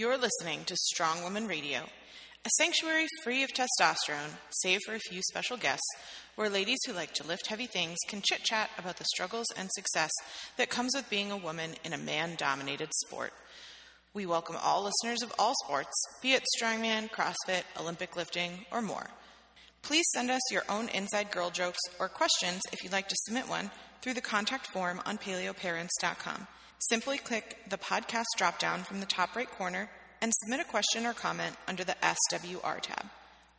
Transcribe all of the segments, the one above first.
You're listening to Strong Woman Radio, a sanctuary free of testosterone, save for a few special guests, where ladies who like to lift heavy things can chit-chat about the struggles and success that comes with being a woman in a man-dominated sport. We welcome all listeners of all sports, be it strongman, CrossFit, Olympic lifting, or more. Please send us your own inside girl jokes or questions if you'd like to submit one through the contact form on paleoparents.com. Simply click the podcast drop-down from the top right corner and submit a question or comment under the SWR tab.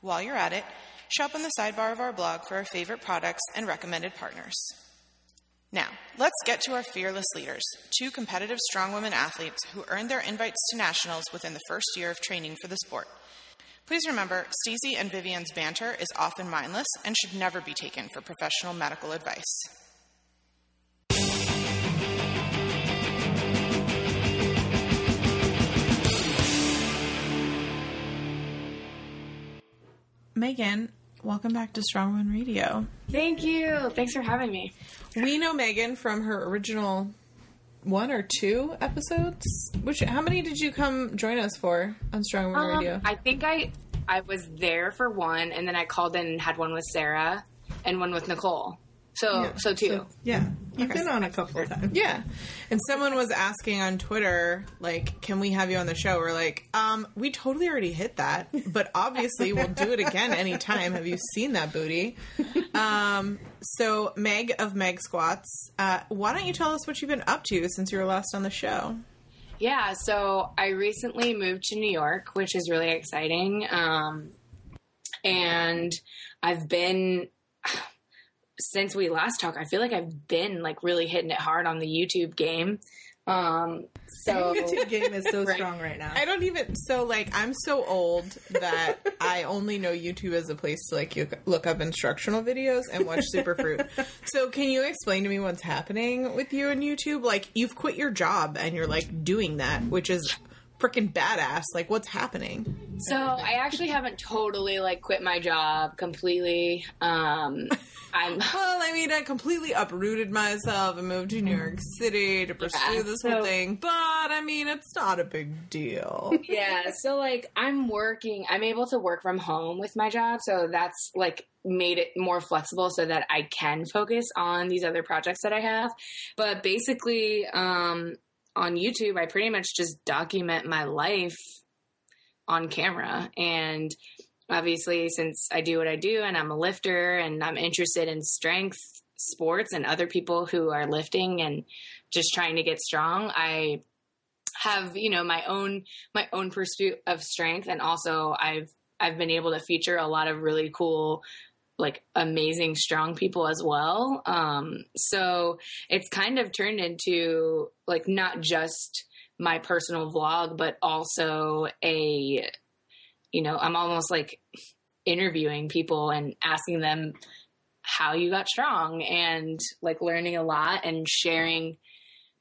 While you're at it, shop on the sidebar of our blog for our favorite products and recommended partners. Now, let's get to our fearless leaders, two competitive strong women athletes who earned their invites to nationals within the first year of training for the sport. Please remember, Steezy and Vivian's banter is often mindless and should never be taken for professional medical advice. Megan, welcome back to Strong Woman Radio. Thank you. Thanks for having me. We know Megan from her original one or two episodes. How many did you come join us for on Strong Woman Radio? I think I was there for one, and then I called in and had one with Sarah and one with Nicole. So two. So, yeah. You've been on a couple of times. Yeah. And someone was asking on Twitter, like, can we have you on the show? We're like, we totally already hit that, but obviously we'll do it again anytime. Have you seen that booty? So Meg of Meg Squats, why don't you tell us what you've been up to since you were last on the show? Yeah. So I recently moved to New York, which is really exciting. And I've been... Since we last talked, I feel like I've been like really hitting it hard on the YouTube game. So the YouTube game is so strong right now. I don't even, so like, I'm so old that I only know YouTube as a place to like, you look up instructional videos and watch Superfruit. So can you explain to me what's happening with you and YouTube? Like, you've quit your job and you're like doing that, which is freaking badass. Like, what's happening? So I actually haven't totally like quit my job completely. I completely uprooted myself and moved to New York City to pursue this whole thing. But, I mean, it's not a big deal. Yeah, so, like, I'm able to work from home with my job, so that's, like, made it more flexible so that I can focus on these other projects that I have. But basically, on YouTube, I pretty much just document my life on camera, and... Obviously, since I do what I do and I'm a lifter and I'm interested in strength sports and other people who are lifting and just trying to get strong, I have, you know, my own pursuit of strength. And also I've been able to feature a lot of really cool, like amazing, strong people as well. So it's kind of turned into like, not just my personal vlog, but also I'm almost like interviewing people and asking them how you got strong and like learning a lot and sharing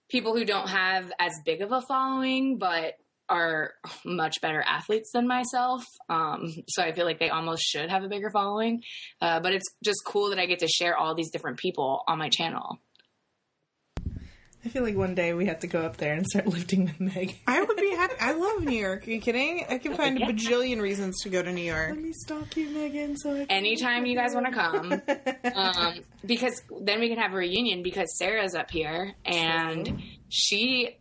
people who don't have as big of a following, but are much better athletes than myself. So I feel like they almost should have a bigger following, but it's just cool that I get to share all these different people on my channel. I feel like one day we have to go up there and start lifting with Meg. I would be happy. I love New York. Are you kidding? I can find a bajillion reasons to go to New York. Let me stalk you, Megan. Anytime you guys want to come. Because then we can have a reunion because Sarah's up here. And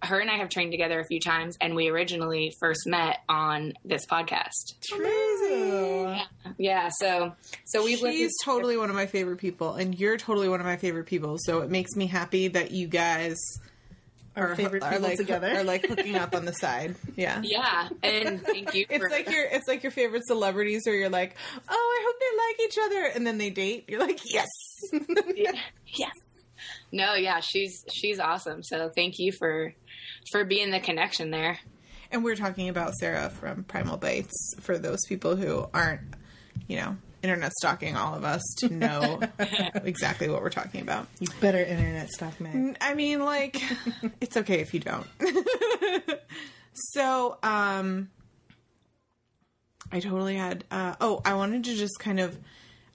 her and I have trained together a few times. And we originally first met on this podcast. True. Yeah. So we've lived. She's totally one of my favorite people. And you're totally one of my favorite people. So it makes me happy that you guys... Our favorite people like, together are like hooking up on the side. Yeah. And thank you. It's like your favorite celebrities, or you're like, oh, I hope they like each other, and then they date. You're like, yes, yes. No, yeah, she's awesome. So thank you for being the connection there. And we're talking about Sarah from Primal Bites for those people who aren't, internet stalking all of us to know exactly what we're talking about. You better internet stalk me. I mean, like, it's okay if you don't. So, I wanted to just kind of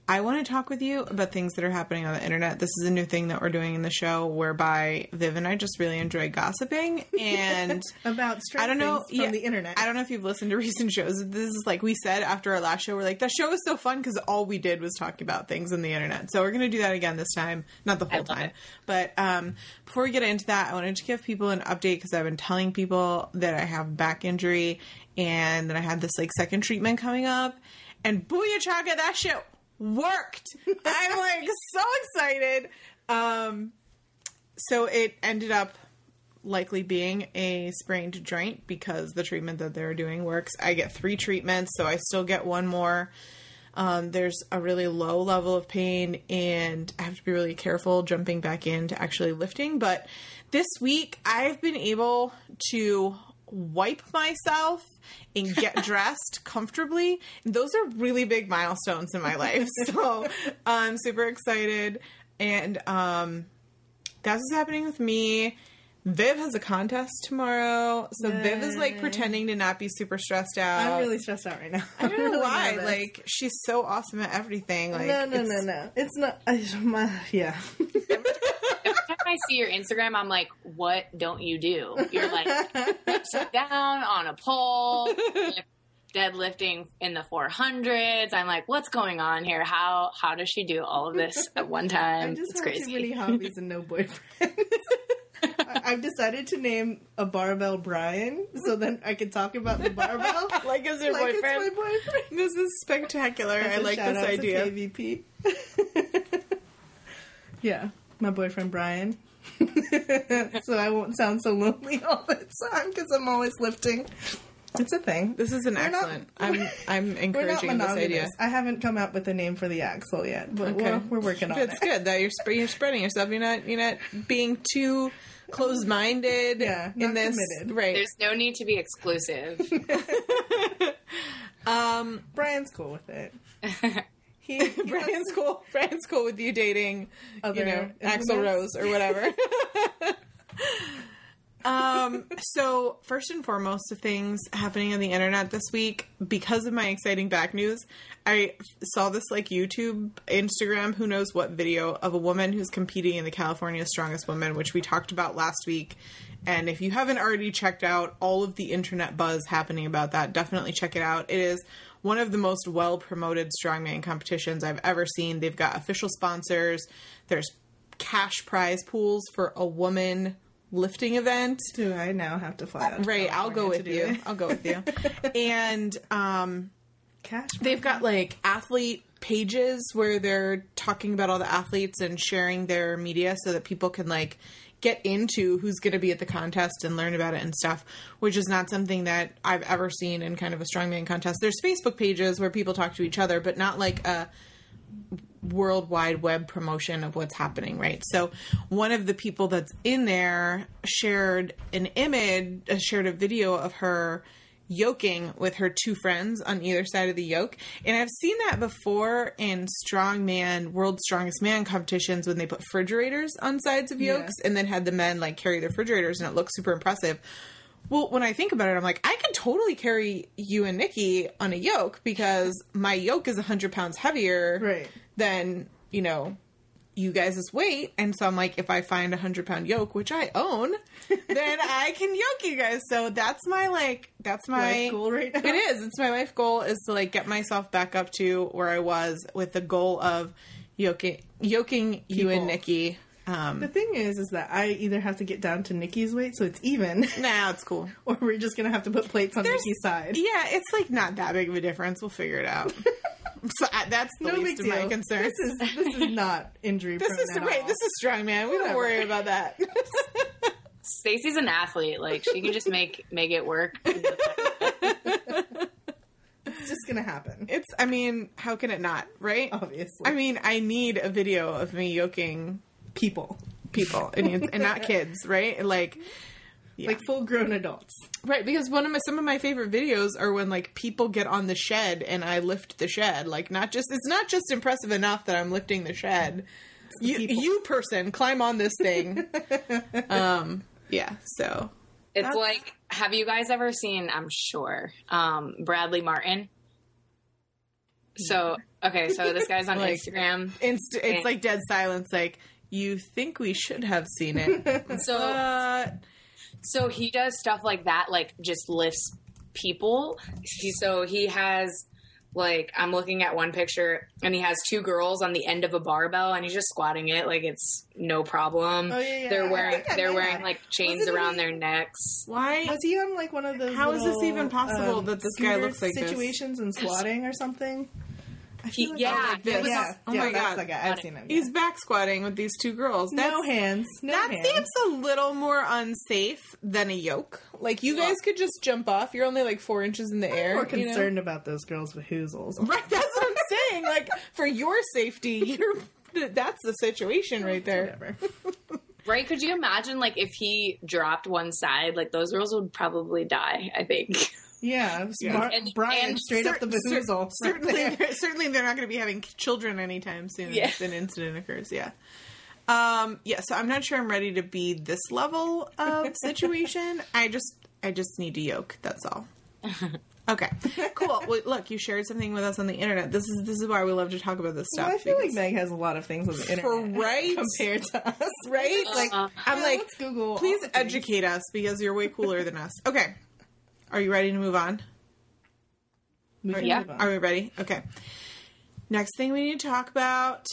I want to talk with you about things that are happening on the internet. This is a new thing that we're doing in the show whereby Viv and I just really enjoy gossiping and about strange things from the internet. I don't know if you've listened to recent shows. This is like we said after our last show, we're like, that show was so fun because all we did was talk about things on the internet. So we're going to do that again this time. Not the whole time. But before we get into that, I wanted to give people an update because I've been telling people that I have back injury and that I had this like second treatment coming up. And booyachaka, that shit worked. I'm like so excited. So it ended up likely being a sprained joint because the treatment that they're doing works. I get 3 treatments, so I still get one more. There's a really low level of pain and I have to be really careful jumping back into actually lifting. But this week I've been able to wipe myself and get dressed comfortably. And those are really big milestones in my life. So I'm super excited. And that's what's happening with me. Viv has a contest tomorrow. So yay. Viv is like pretending to not be super stressed out. I'm really stressed out right now. I don't know why. Like, she's so awesome at everything. Like, no. It's not. Yeah. I see your Instagram, I'm like, what don't you do? You're like sit down on a pole, deadlifting in the 400s. I'm like, what's going on here? How does she do all of this at one time? I just it's have crazy. Too many hobbies and no boyfriend. I've decided to name a barbell Brian, so then I can talk about the barbell. Like it's your boyfriend. It's my boyfriend. This is spectacular. I like this idea. To KVP. Yeah. My boyfriend, Brian. So I won't sound so lonely all the time because I'm always lifting. It's a thing. This is an excellent. I'm encouraging this idea. I haven't come up with a name for the axle yet, but we're working on it. It's good that you're spreading yourself. You're not being too closed-minded. Yeah, not in this. Committed. Right. There's no need to be exclusive. Brian's cool with it. Brian's cool. Brian's cool with you dating, Axl Rose or whatever. So first and foremost of things happening on the internet this week, because of my exciting back news, I saw this like YouTube, Instagram, who knows what video of a woman who's competing in the California Strongest Woman, which we talked about last week. And if you haven't already checked out all of the internet buzz happening about that, definitely check it out. It is one of the most well-promoted strongman competitions I've ever seen. They've got official sponsors. There's cash prize pools for a woman lifting event. Do I now have to fly out? Right, I'll go with you. And they've got like athlete pages where they're talking about all the athletes and sharing their media so that people can like get into who's going to be at the contest and learn about it and stuff, which is not something that I've ever seen in kind of a strongman contest. There's Facebook pages where people talk to each other, but not like a worldwide web promotion of what's happening, right? So one of the people that's in there shared a video of her yoking with her 2 friends on either side of the yoke. And I've seen that before in strongman, World's Strongest Man competitions when they put refrigerators on sides of yokes and then had the men like carry their refrigerators and it looked super impressive. Well, when I think about it, I'm like, I could totally carry you and Nikki on a yoke because my yoke is 100 pounds heavier than, you guys' weight. And so I'm like, if I find a 100-pound yoke, which I own, then I can yoke you guys. So that's my, life goal right now. It is. It's my life goal is to, get myself back up to where I was with the goal of yoking you and Nikki. The thing is that I either have to get down to Nikki's weight so it's even. Nah, it's cool. Or we're just going to have to put plates on Nikki's side. Yeah, it's, not that big of a difference. We'll figure it out. So that's the least of my concerns. This is not injury prone at all. Wait, this is strongman. We don't worry about that. Stacey's an athlete. She can just make it work. It's just going to happen. How can it not, right? Obviously. I need a video of me yoking people. And not kids, right? Full-grown adults. Right, because some of my favorite videos are when, people get on the shed and I lift the shed. It's not just impressive enough that I'm lifting the shed. You person, climb on this thing. So. It's have you guys ever seen, I'm sure, Bradley Martin? So, okay, so this guy's on like, Instagram. It's like dead silence, like, you think we should have seen it. So he does stuff like that, like just lifts people. So he has, like, I'm looking at one picture, and he has two girls on the end of a barbell, and he's just squatting it like it's no problem. Oh, yeah, yeah. They're wearing like chains around their necks. Why is he on like one of those? How little, is this even possible that this guy looks like situations this? And squatting or something? Oh my God. Like I've seen him. Yeah. He's back squatting with these two girls. No hands. Seems a little more unsafe than a yoke. Like, you guys could just jump off. You're only like 4 inches in the air. We're concerned about those girls with hoozles. Right, that's what I'm saying. Like, for your safety, that's the situation right there. Right, could you imagine, like, if he dropped one side, like, those girls would probably die, I think. Yeah, Brian straight up the bazoozle. Certainly they're not going to be having children anytime soon if an incident occurs. Yeah. So I'm not sure I'm ready to be this level of situation. I just need a yoke. That's all. Okay, cool. Well, look, you shared something with us on the internet. This is why we love to talk about this stuff. Well, I feel like Meg has a lot of things on the internet compared to us, right? Like I'm like, let's Google. Please educate us because you're way cooler than us. Okay. Are you ready to move on? We can move on. Are we ready? Okay. Next thing we need to talk about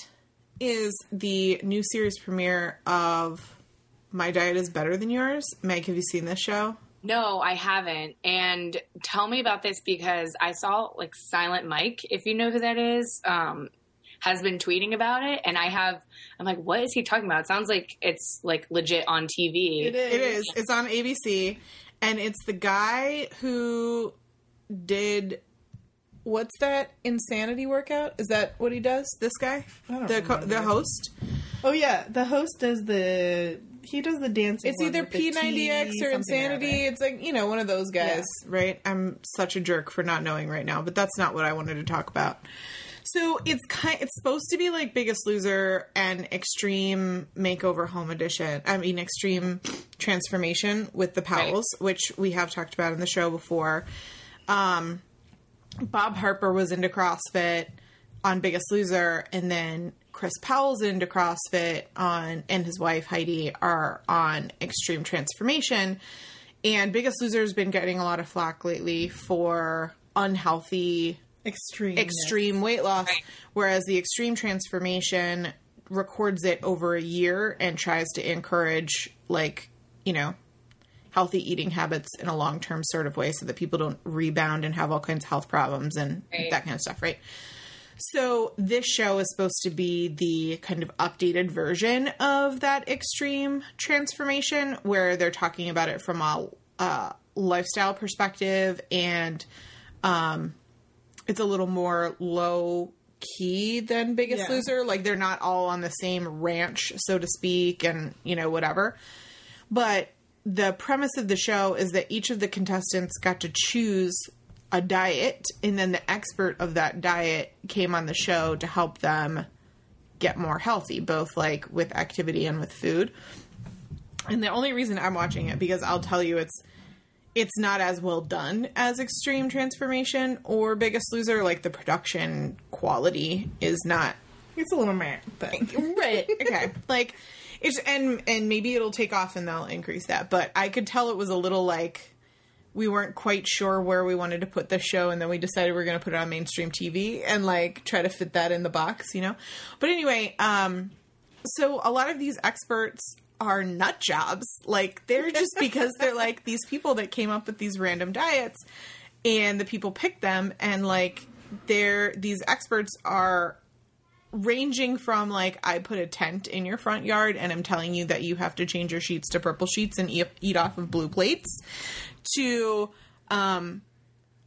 is the new series premiere of My Diet Is Better Than Yours. Meg, have you seen this show? No, I haven't. And tell me about this because I saw like Silent Mike, if you know who that is, has been tweeting about it. And I'm like, what is he talking about? It sounds like it's like legit on TV. It is. It's on ABC. And it's the guy who did, what's that Insanity workout? Is that what he does? This guy? The host? Oh, yeah. The host does he does the dancing. It's either P90X or Insanity. It's like, you know, one of those guys, right? I'm such a jerk for not knowing right now, but that's not what I wanted to talk about. So it's supposed to be like Biggest Loser and Extreme Makeover Home Edition. I mean, Extreme Transformation with the Powells, which we have talked about in the show before. Bob Harper was into CrossFit on Biggest Loser, and then Chris Powell's into CrossFit and his wife Heidi are on Extreme Transformation. And Biggest Loser has been getting a lot of flack lately for unhealthy. Extreme weight loss, whereas the Extreme Transformation records it over a year and tries to encourage, like, you know, healthy eating habits in a long-term sort of way so that people don't rebound and have all kinds of health problems and that kind of stuff, right? So this show is supposed to be the kind of updated version of that Extreme Transformation where they're talking about it from a lifestyle perspective and it's a little more low key than Biggest Loser. Like they're not all on the same ranch, so to speak, and you know, whatever. But the premise of the show is that each of the contestants got to choose a diet and then the expert of that diet came on the show to help them get more healthy, both like with activity and with food. And the only reason I'm watching it, because I'll tell you it's not as well done as Extreme Transformation or Biggest Loser. Like, the production quality is not... It's a little meh, but... Right. Okay. Like, it's... And maybe it'll take off and they'll increase that. But I could tell it was a little, like... We weren't quite sure where we wanted to put the show, and then we decided we're going to put it on mainstream TV and, like, try to fit that in the box, you know? But anyway, so a lot of these experts... are nut jobs. Like, they're just because they're like these people that came up with these random diets and the people picked them. And like these experts are ranging from like, I put a tent in your front yard and I'm telling you that you have to change your sheets to purple sheets and eat off of blue plates to,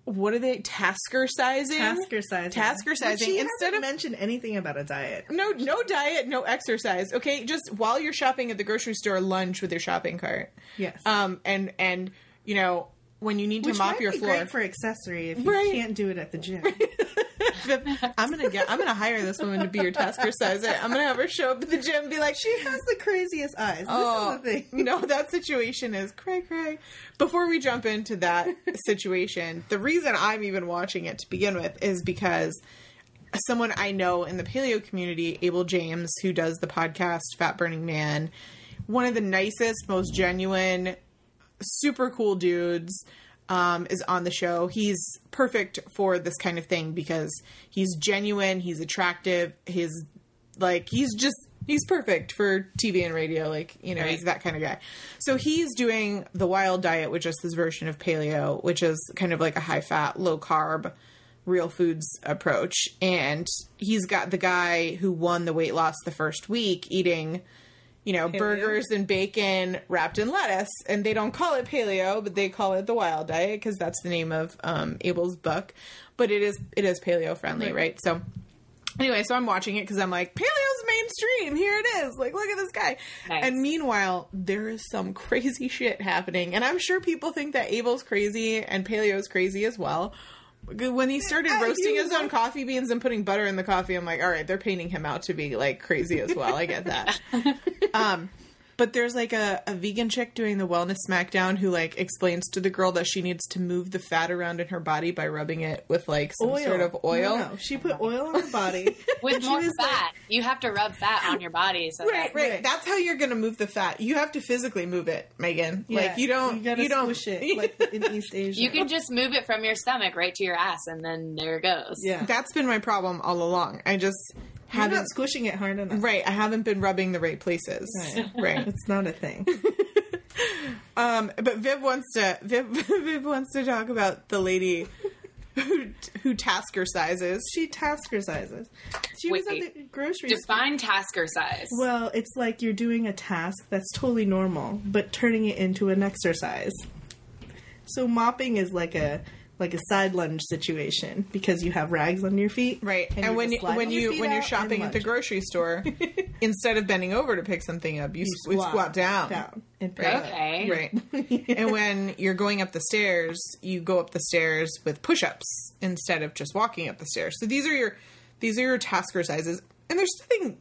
what are they? Tasker sizing. She hasn't mentioned anything about a diet. No diet, no exercise. Okay, just while you're shopping at the grocery store, lunge with your shopping cart. Yes. And you know when you need to mop your floor. Which might be great for accessory if you can't do it at the gym. I'm gonna hire this woman to be your tasker sizer. I'm gonna have her show up at the gym and be like, she has the craziest eyes. Oh, this is the thing. No, that situation is cray. Before we jump into that situation, the reason I'm even watching it to begin with is because someone I know in the paleo community, Abel James, who does the podcast Fat Burning Man, one of the nicest, most genuine, super cool dudes, is on the show. He's perfect for this kind of thing because he's genuine, he's attractive, he's like, he's perfect for TV and radio. Like, you know, right. He's that kind of guy. So he's doing the Wild Diet, which is this version of paleo, which is kind of like a high fat, low carb, real foods approach. And he's got the guy who won the weight loss the first week eating, you know, paleo burgers and bacon wrapped in lettuce. And they don't call it paleo, but they call it the Wild Diet because that's the name of Abel's book. But it is paleo friendly, right? So anyway, so I'm watching it because I'm like, paleo's mainstream. Here it is. Like, look at this guy. Nice. And meanwhile, there is some crazy shit happening. And I'm sure people think that Abel's crazy and paleo's crazy as well. When he started roasting his own coffee beans and putting butter in the coffee, I'm like, all right, they're painting him out to be, like, crazy as well. I get that. But there's, like, a vegan chick doing the Wellness Smackdown who, like, explains to the girl that she needs to move the fat around in her body by rubbing it with, like, some sort of oil. No, she put oil on her body. With more fat. Like, you have to rub fat on your body. So right. That's how you're going to move the fat. You have to physically move it, Megan. Yeah. Like, you don't squish it, like in East Asia. You can just move it from your stomach right to your ass, and then there it goes. Yeah. That's been my problem all along. I just... I'm not squishing it hard enough. Right. I haven't been rubbing the right places. Right. It's not a thing. But Viv wants to talk about the lady who tasker sizes. She tasker sizes. She was at the grocery store. Define tasker size. Well, it's like you're doing a task that's totally normal, but turning it into an exercise. So mopping is like a side lunge situation because you have rags on your feet. Right. And when you're shopping at the grocery store, instead of bending over to pick something up, you squat down. And right. And when you're going up the stairs, you go up the stairs with push-ups instead of just walking up the stairs. So these are your tasker sizes. And there's nothing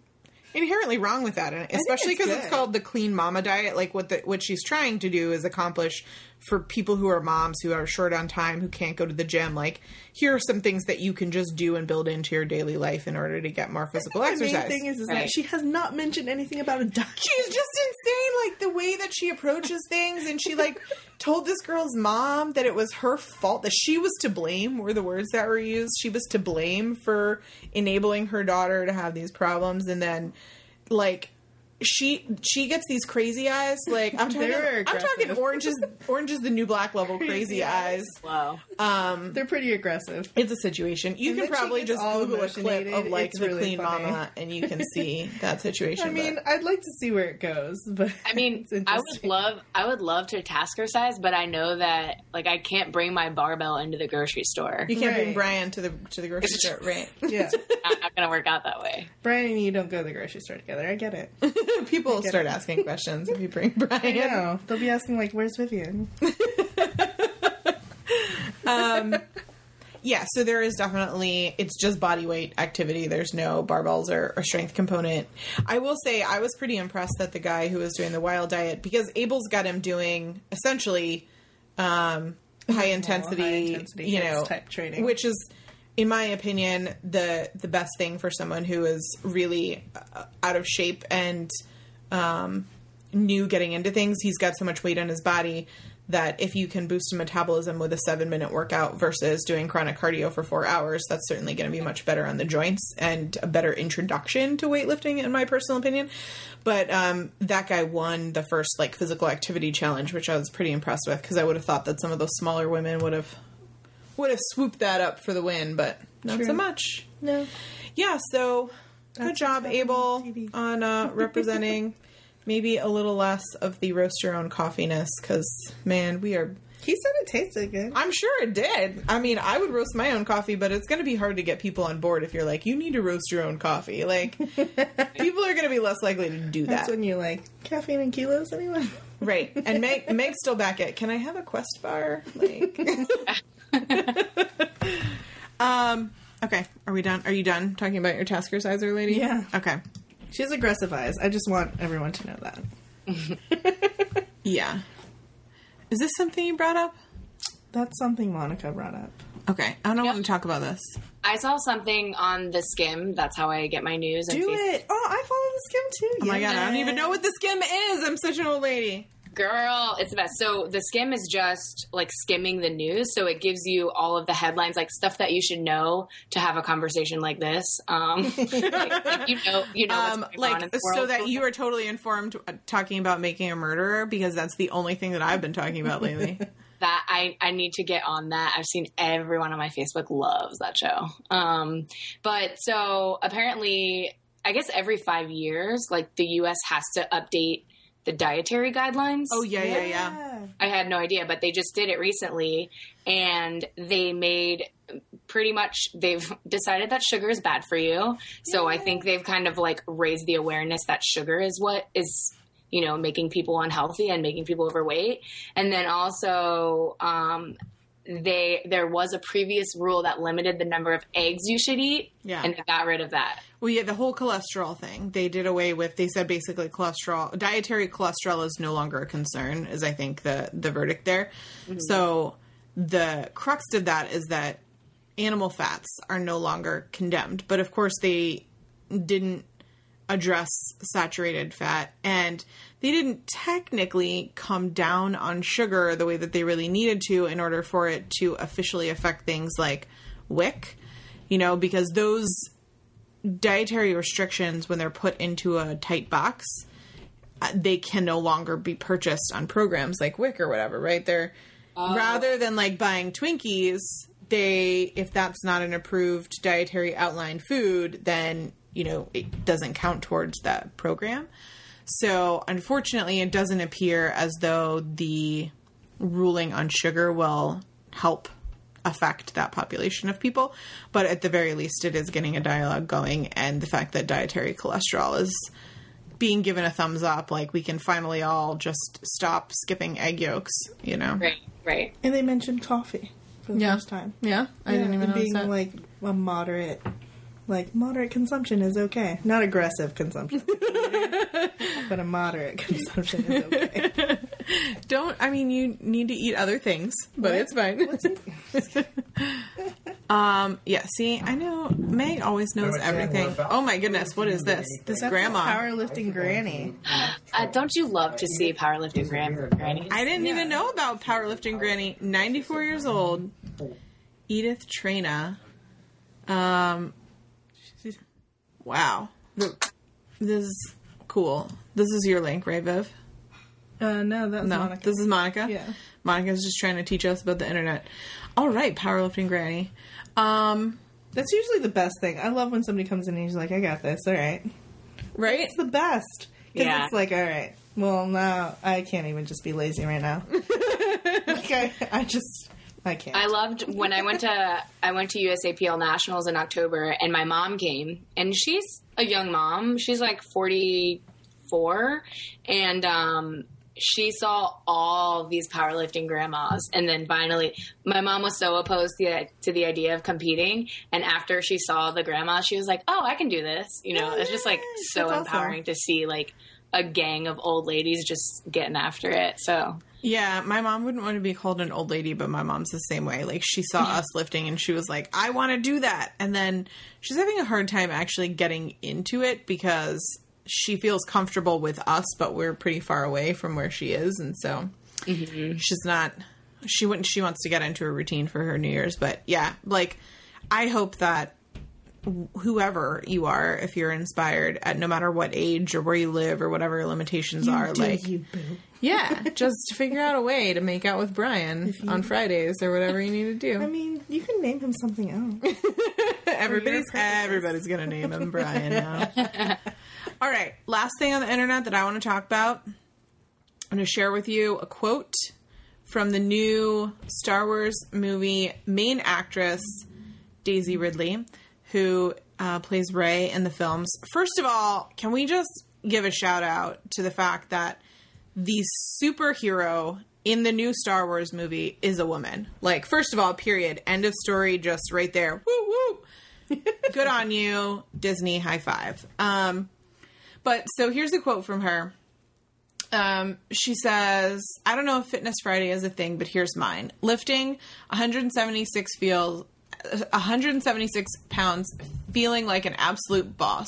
inherently wrong with that, especially because it's called the Clean Mama Diet. Like what she's trying to do is accomplish for people who are moms, who are short on time, who can't go to the gym. Like, here are some things that you can just do and build into your daily life in order to get more physical exercise. The main thing is that she has not mentioned anything about a diet. She's just insane, like the way that she approaches things, and she like told this girl's mom that it was her fault, that she was to blame, were the words that were used. She was to blame for enabling her daughter to have these problems, and then like she gets these crazy eyes. Like I'm talking orange is the new black level crazy eyes. Wow. They're pretty aggressive. It's a situation. You can probably just Google a clip of like the really Clean funny Mama and you can see that situation. I mean, I'd like to see where it goes, but I mean, I would love to tasker size, but I know that like I can't bring my barbell into the grocery store. You can't bring Brian to the grocery store, right? Yeah. It's not going to work out that way. Brian and you don't go to the grocery store together. I get it. People will start asking questions if you bring Brian. I know. They'll be asking, like, where's Vivian? Yeah, so there is definitely, it's just body weight activity. There's no barbells or strength component. I will say I was pretty impressed that the guy who was doing the Wild Diet, because Abel's got him doing essentially high intensity, you know, type training, which is, in my opinion, the best thing for someone who is really out of shape and new getting into things. He's got so much weight on his body that if you can boost metabolism with a 7-minute workout versus doing chronic cardio for 4 hours, that's certainly going to be much better on the joints and a better introduction to weightlifting, in my personal opinion. But that guy won the first like physical activity challenge, which I was pretty impressed with because I would have thought that some of those smaller women would have swooped that up for the win, but not so much. No. Yeah, so good job, Abel, on representing maybe a little less of the roast-your-own-coffee-ness, because, man, we are... He said it tasted good. I'm sure it did. I mean, I would roast my own coffee, but it's going to be hard to get people on board if you're like, you need to roast your own coffee. Like, people are going to be less likely to do that. That's when you like, caffeine and kilos, anyway. Right. And Meg's still back at, can I have a Quest bar? Like... Okay. Are we done? Are you done talking about your tasker sizer lady? Yeah. Okay. She has aggressive eyes. I just want everyone to know that. Yeah. Is this something you brought up? That's something Monica brought up. Okay. I don't want to talk about this. I saw something on the Skimm. That's how I get my news. Do it. Oh, I follow the Skimm too. Oh my God, I don't even know what the Skimm is. I'm such an old lady. Girl, it's the best. So the Skimm is just like skimming the news. So it gives you all of the headlines, like stuff that you should know to have a conversation like this. Like, you know, what's going on in the world. So that you are totally informed talking about Making a Murderer, because that's the only thing that I've been talking about lately. That I need to get on that. I've seen everyone on my Facebook loves that show. But so apparently, I guess every 5 years, like the U.S. has to update the dietary guidelines. Oh, yeah. I had no idea, but they just did it recently. And they made pretty much, they've decided that sugar is bad for you. So I think they've kind of like raised the awareness that sugar is what is, you know, making people unhealthy and making people overweight. And then also, there was a previous rule that limited the number of eggs you should eat, and they got rid of that. Well, yeah, the whole cholesterol thing they did away with. They said basically cholesterol, dietary cholesterol is no longer a concern, is I think the verdict there. Mm-hmm. So the crux of that is that animal fats are no longer condemned. But of course they didn't address saturated fat, and they didn't technically come down on sugar the way that they really needed to in order for it to officially affect things like WIC, you know, because those dietary restrictions, when they're put into a tight box, they can no longer be purchased on programs like WIC or whatever, right? They're rather than like buying Twinkies, if that's not an approved dietary outline food, then you know, it doesn't count towards that program. So unfortunately, it doesn't appear as though the ruling on sugar will help affect that population of people. But at the very least, it is getting a dialogue going. And the fact that dietary cholesterol is being given a thumbs up, like we can finally all just stop skipping egg yolks, you know? Right. And they mentioned coffee for the first time. Yeah. I didn't even know that. Being like a moderate... Like, moderate consumption is okay. Not aggressive consumption. But a moderate consumption is okay. You need to eat other things, but it's fine. Yeah, see, I know Meg always knows everything. Oh my goodness, what is this? This is grandma. Powerlifting granny. Don't you love to see powerlifting grannies? I didn't even know about powerlifting granny. 94 years old. Edith Traina. Wow. This is cool. This is your link, right, Viv? No, that's Monica. This is Monica? Yeah. Monica's just trying to teach us about the internet. All right, powerlifting granny. That's usually the best thing. I love when somebody comes in and he's like, I got this, all right. Right? It's the best. Because it's like, all right, well, now I can't even just be lazy right now. Okay, I can't. I loved when I went to USAPL Nationals in October, and my mom came, and she's a young mom. She's like 44, and she saw all these powerlifting grandmas. And then finally, my mom was so opposed to the idea of competing. And after she saw the grandma, she was like, "Oh, I can do this!" You know, it's just like so empowering to see like a gang of old ladies just getting after it. So. Yeah, my mom wouldn't want to be called an old lady, but my mom's the same way. Like, she saw us lifting, and she was like, I want to do that. And then she's having a hard time actually getting into it because she feels comfortable with us, but we're pretty far away from where she is. And so she wants to get into a routine for her New Year's. But yeah, like, I hope that whoever you are, if you're inspired at no matter what age or where you live or whatever your limitations are, like, you boo. Yeah, just figure out a way to make out with Brian on Fridays or whatever you need to do. I mean, you can name him something else. Everybody's gonna name him Brian now. All right, last thing on the internet that I want to talk about. I'm gonna share with you a quote from the new Star Wars movie main actress Daisy Ridley, who plays Rey in the films. First of all, can we just give a shout out to the fact that the superhero in the new Star Wars movie is a woman? Like, first of all, period. End of story, just right there. Woo, woo. Good on you, Disney. High five. But so here's a quote from her. She says, I don't know if Fitness Friday is a thing, but here's mine. Lifting 176 feels 176 pounds, feeling like an absolute boss.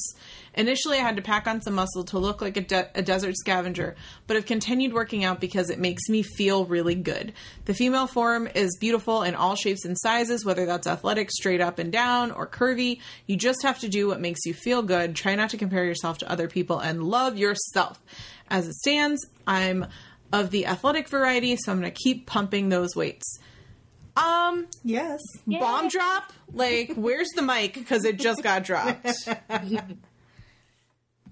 Initially, I had to pack on some muscle to look like a desert scavenger, but I've continued working out because it makes me feel really good. The female form is beautiful in all shapes and sizes, whether that's athletic, straight up and down, or curvy. You just have to do what makes you feel good. Try not to compare yourself to other people and love yourself. As it stands, I'm of the athletic variety, so I'm going to keep pumping those weights. Yes. Yay. Bomb drop? Like, where's the mic? Because it just got dropped.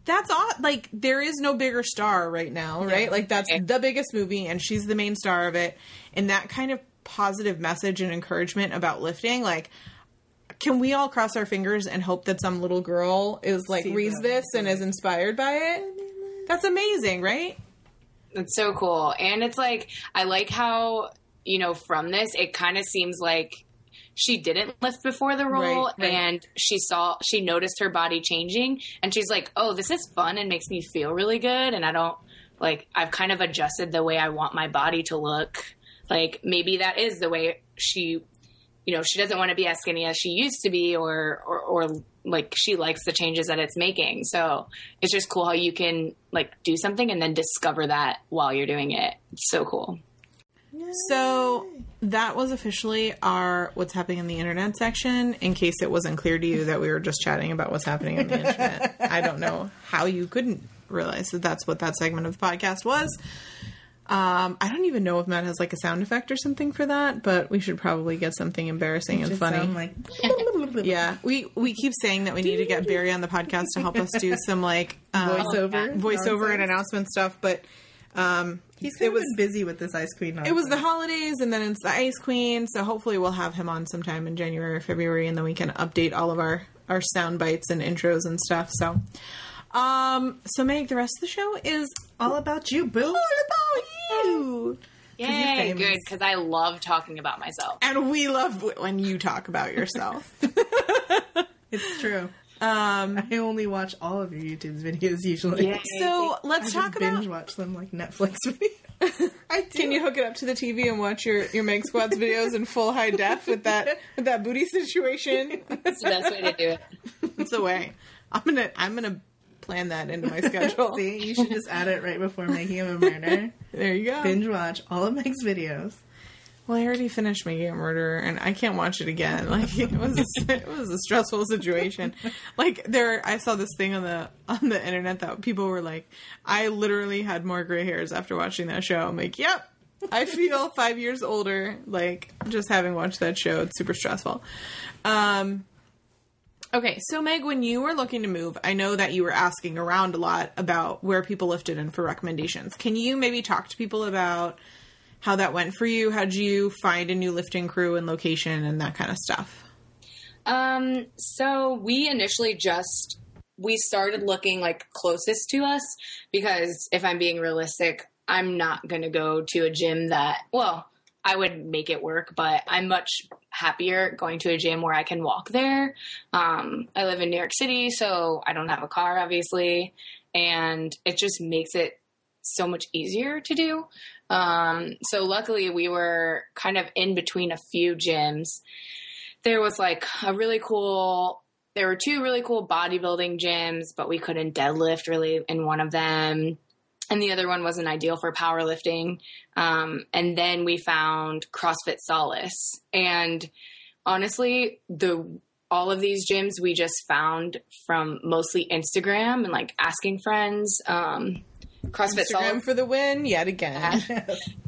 That's all. Like, there is no bigger star right now, right? Yeah. Like, that's the biggest movie, and she's the main star of it. And that kind of positive message and encouragement about lifting, like, can we all cross our fingers and hope that some little girl is like, reads this and is inspired by it? That's amazing, right? That's so cool. And it's like, I like how, you know, from this, it kind of seems like she didn't lift before the role, right, and she noticed her body changing, and she's like, oh, this is fun and makes me feel really good. And I don't, like, I've kind of adjusted the way I want my body to look. Like, maybe that is the way she, you know, she doesn't want to be as skinny as she used to be, or like, she likes the changes that it's making. So it's just cool how you can, like, do something and then discover that while you're doing it. It's so cool. So that was officially our What's Happening in the Internet section, in case it wasn't clear to you that we were just chatting about what's happening on the internet. I don't know how you couldn't realize that that's what that segment of the podcast was. I don't even know if Matt has, like, a sound effect or something for that, but we should probably get something embarrassing and funny. Sound like... Yeah. We keep saying that we need to get Barry on the podcast to help us do some, like, voiceover and announcement stuff, but... He's kind of busy with this ice queen. Honestly. It was the holidays, and then it's the ice queen. So hopefully we'll have him on sometime in January or February, and then we can update all of our sound bites and intros and stuff. So, so Meg, the rest of the show is all about you, boo. All about you. Yay, good, because I love talking about myself. And we love when you talk about yourself. It's true. I only watch all of your YouTube's videos usually. Yay. So let's talk about... I binge watch them like Netflix videos. I do. Can you hook it up to the TV and watch your Meg Squats videos in full high def with that booty situation? That's the best way to do it. That's the way. I'm gonna plan that into my schedule. See, you should just add it right before Making a Murderer. There you go. Binge watch all of Meg's videos. Well, I already finished Making a Murderer, and I can't watch it again. Like, it was a stressful situation. Like, I saw this thing on the internet that people were like, I literally had more gray hairs after watching that show. I'm like, yep, I feel 5 years older. Like, just having watched that show, it's super stressful. Okay, so Meg, when you were looking to move, I know that you were asking around a lot about where people lifted and for recommendations. Can you maybe talk to people about how that went for you? How'd you find a new lifting crew and location and that kind of stuff? So we initially we started looking like closest to us, because if I'm being realistic, I'm not going to go to a gym I would make it work, but I'm much happier going to a gym where I can walk there. I live in New York City, so I don't have a car, obviously, and it just makes it so much easier to do. So luckily we were kind of in between a few gyms. There was like there were two really cool bodybuilding gyms, but we couldn't deadlift really in one of them. And the other one wasn't ideal for powerlifting. And then we found CrossFit Solace. And honestly, all of these gyms we just found from mostly Instagram and like asking friends. CrossFit Instagram Solace for the win yet again.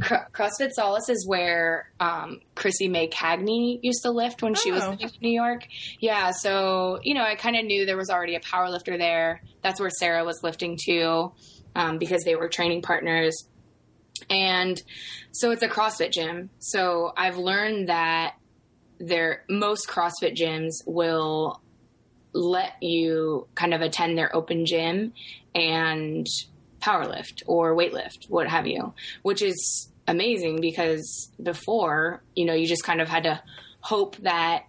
CrossFit Solace is where Chrissy Mae Cagney used to lift when she was living in New York. Yeah, so you know, I kind of knew there was already a power lifter there. That's where Sarah was lifting too, because they were training partners. And so it's a CrossFit gym. So I've learned that most CrossFit gyms will let you kind of attend their open gym and powerlift or weightlift, what have you, which is amazing, because before, you know, you just kind of had to hope that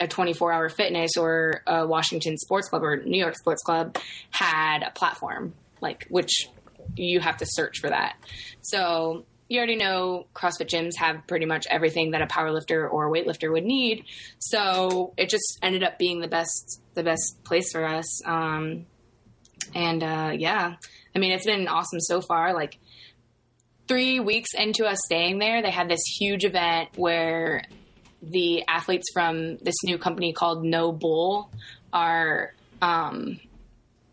a 24-hour Fitness or a Washington Sports Club or New York Sports Club had a platform, like, which you have to search for that. So you already know CrossFit gyms have pretty much everything that a powerlifter or weightlifter would need. So it just ended up being the best place for us. Yeah, I mean, it's been awesome so far. Like 3 weeks into us staying there, they had this huge event where the athletes from this new company called No Bull are,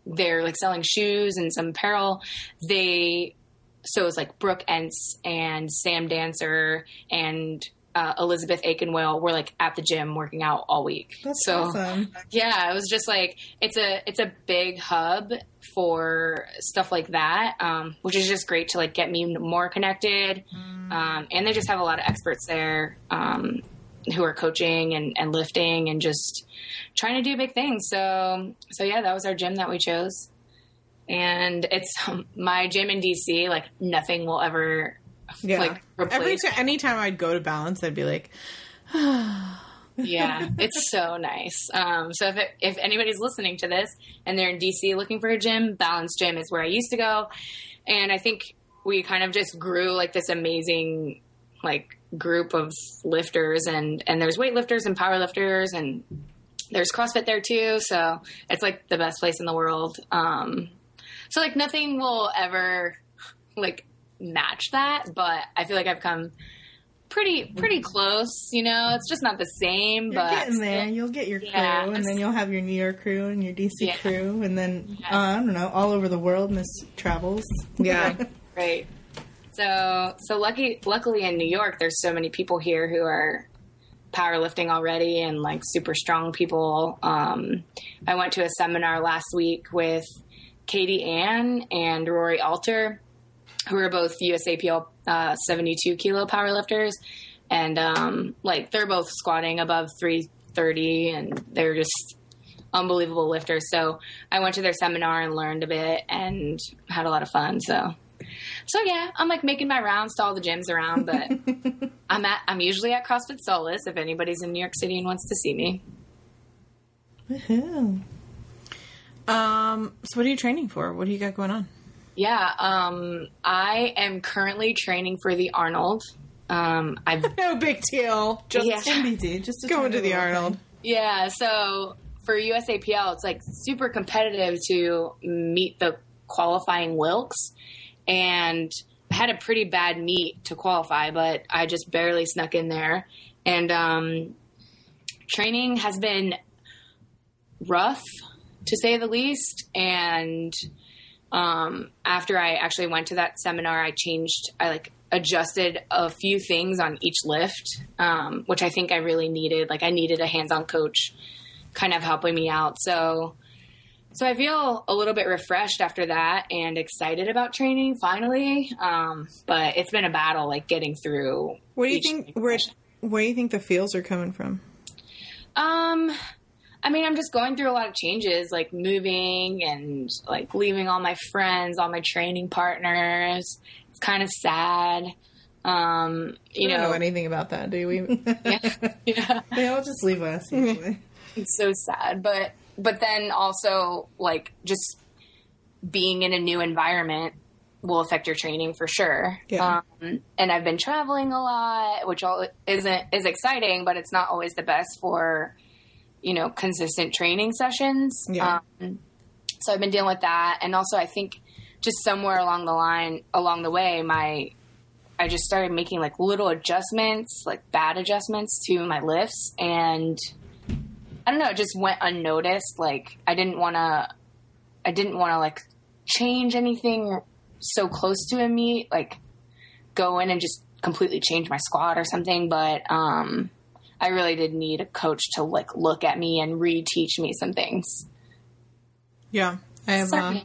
they're like selling shoes and some apparel. So it's like Brooke Entz and Sam Dancer and Elizabeth Aikenwell were like at the gym working out all week. That's so awesome. Yeah, it was just like it's a big hub for stuff like that, which is just great to like get me more connected. And they just have a lot of experts there who are coaching and lifting and just trying to do big things. So yeah, that was our gym that we chose. And it's my gym in DC, like nothing will ever like replace. Anytime I'd go to Balance, I'd be like, yeah, it's so nice. So if anybody's listening to this and they're in DC looking for a gym, Balance Gym is where I used to go. And I think we kind of just grew like this amazing, like group of lifters and there's weightlifters and powerlifters and there's CrossFit there too. So it's like the best place in the world. So like nothing will ever like match that, but I feel like I've come pretty close, you know. It's just not the same, but getting there. You'll get your crew, and then you'll have your New York crew and your DC crew, and then I don't know, all over the world Miss Travels. Yeah. Right. So luckily in New York there's so many people here who are powerlifting already and like super strong people. I went to a seminar last week with Katie Ann and Rory Alter, who are both USAPL 72 kilo powerlifters, and like they're both squatting above 330 and they're just unbelievable lifters. So I went to their seminar and learned a bit and had a lot of fun. So yeah, I'm like making my rounds to all the gyms around, but I'm usually at CrossFit Solace if anybody's in New York City and wants to see me. Woohoo. So what are you training for? What do you got going on? Yeah, I am currently training for the Arnold. No big deal. Just NBD. Just going to the Arnold. Yeah. So for USAPL, it's like super competitive to meet the qualifying Wilks, and I had a pretty bad meet to qualify, but I just barely snuck in there. And training has been rough, to say the least. And after I actually went to that seminar, I adjusted a few things on each lift, which I think I really needed. Like I needed a hands-on coach kind of helping me out. So I feel a little bit refreshed after that and excited about training finally. But it's been a battle, like getting through. Where do you think the feels are coming from? I mean, I'm just going through a lot of changes, like moving and like leaving all my friends, all my training partners. It's kind of sad. You don't know anything about that, do we? Yeah. They all just leave us usually. It's so sad, but then also like just being in a new environment will affect your training for sure. Yeah. And I've been traveling a lot, which is exciting, but it's not always the best for, you know, consistent training sessions. Yeah. So I've been dealing with that. And also I think just somewhere along the way, I just started making like little adjustments, like bad adjustments to my lifts. And I don't know, it just went unnoticed. Like I didn't want to like change anything so close to a meet, like go in and just completely change my squat or something. But, I really did need a coach to like look at me and reteach me some things. Yeah. I've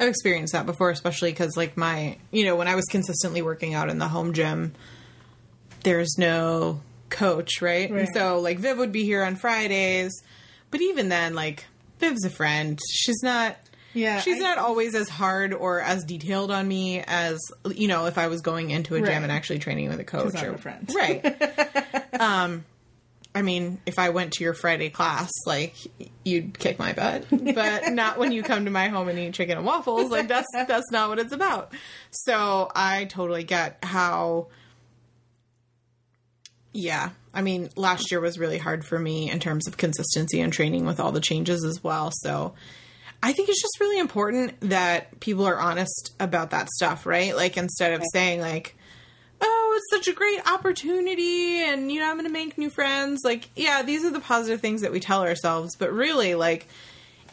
experienced that before, especially because like when I was consistently working out in the home gym, there's no coach, right? And so like Viv would be here on Fridays, but even then, like Viv's a friend. She's not always as hard or as detailed on me as, you know, if I was going into a gym and actually training with a coach. She's not a friend. Right. I mean, if I went to your Friday class, like, you'd kick my butt. But not when you come to my home and eat chicken and waffles. Like, that's not what it's about. So I totally get how... Yeah. I mean, last year was really hard for me in terms of consistency and training with all the changes as well. So I think it's just really important that people are honest about that stuff, right? Like, instead of saying, like, oh, it's such a great opportunity and, you know, I'm going to make new friends. Like, yeah, these are the positive things that we tell ourselves. But really, like,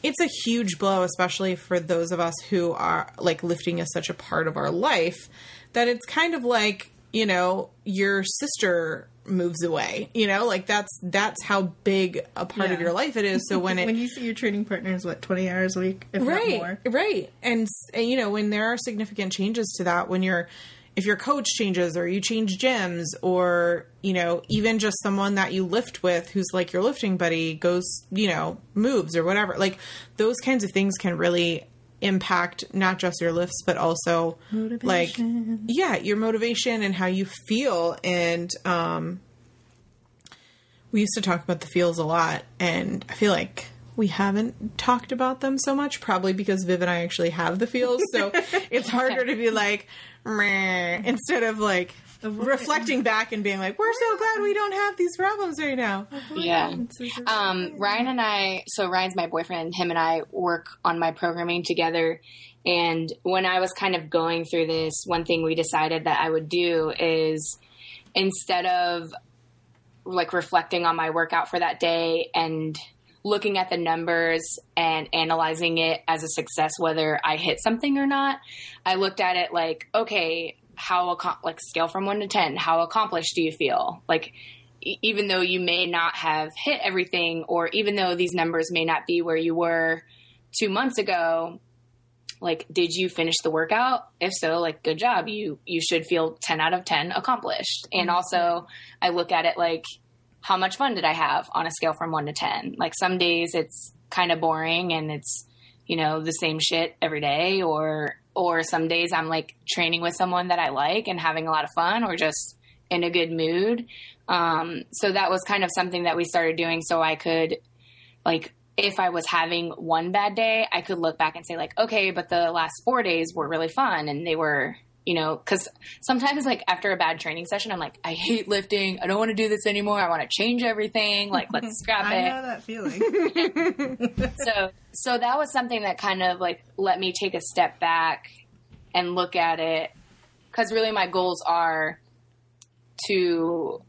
it's a huge blow, especially for those of us who are, like, lifting is such a part of our life that it's kind of like, you know, your sister moves away, you know, like that's how big a part of your life it is. So when it, when you see your training partner is what, 20 hours a week, if not more. Right. And, you know, when there are significant changes to that, when you're, if your coach changes or you change gyms or, you know, even just someone that you lift with, who's like your lifting buddy goes, you know, moves or whatever, like those kinds of things can really impact not just your lifts, but also motivation. Like, yeah, your motivation and how you feel. And, we used to talk about the feels a lot, and I feel like we haven't talked about them so much, probably because Viv and I actually have the feels. So it's harder to be like, meh, instead of like reflecting back and being like, we're so glad we don't have these problems right now. Yeah. Ryan and I, so Ryan's my boyfriend, him and I work on my programming together. And when I was kind of going through this, one thing we decided that I would do is instead of like reflecting on my workout for that day and looking at the numbers and analyzing it as a success, whether I hit something or not, I looked at it like, okay, how, like scale from 1 to 10, how accomplished do you feel? Like, even though you may not have hit everything, or even though these numbers may not be where you were 2 months ago, like, did you finish the workout? If so, like, good job. You should feel 10 out of 10 accomplished. And also I look at it like, how much fun did I have on a scale from 1 to 10? Like, some days it's kind of boring and it's, you know, the same shit every day, or some days I'm like training with someone that I like and having a lot of fun or just in a good mood. So that was kind of something that we started doing. So I could, like, if I was having one bad day, I could look back and say like, okay, but the last 4 days were really fun and they were, you know, because sometimes like after a bad training session, I'm like, I hate lifting. I don't want to do this anymore. I want to change everything. Like, let's scrap it. I know that feeling. So that was something that kind of like let me take a step back and look at it. Because really my goals are to,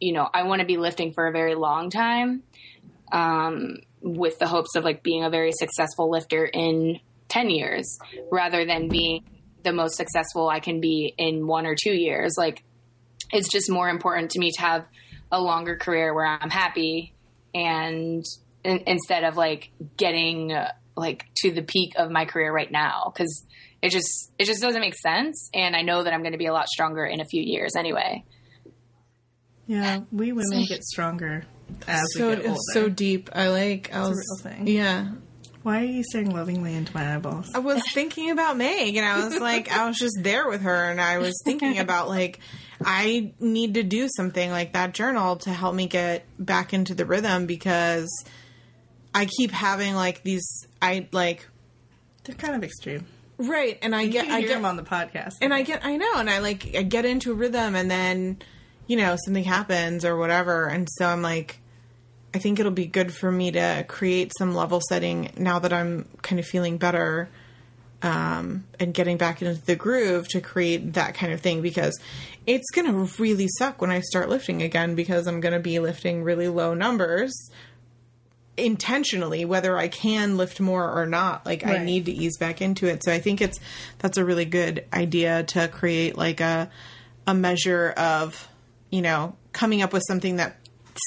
you know, I want to be lifting for a very long time with the hopes of like being a very successful lifter in 10 years rather than being the most successful I can be in 1 or 2 years. Like, it's just more important to me to have a longer career where I'm happy and instead of like getting like to the peak of my career right now. Cause it just doesn't make sense. And I know that I'm going to be a lot stronger in a few years anyway. Yeah. We women get stronger as we get older. It's so deep. It's a real thing. Yeah. Why are you staring lovingly into my eyeballs? I was thinking about Meg, and I was like, I was just there with her, and I was thinking about, like, I need to do something like that journal to help me get back into the rhythm because I keep having, like, these, I, like... They're kind of extreme. Right, and I get them on the podcast. And I get into a rhythm, and then, you know, something happens or whatever, and so I'm like... I think it'll be good for me to create some level setting now that I'm kind of feeling better and getting back into the groove to create that kind of thing, because it's going to really suck when I start lifting again, because I'm going to be lifting really low numbers intentionally, whether I can lift more or not. Like, right. I need to ease back into it. So I think that's a really good idea to create like a measure of, you know, coming up with something that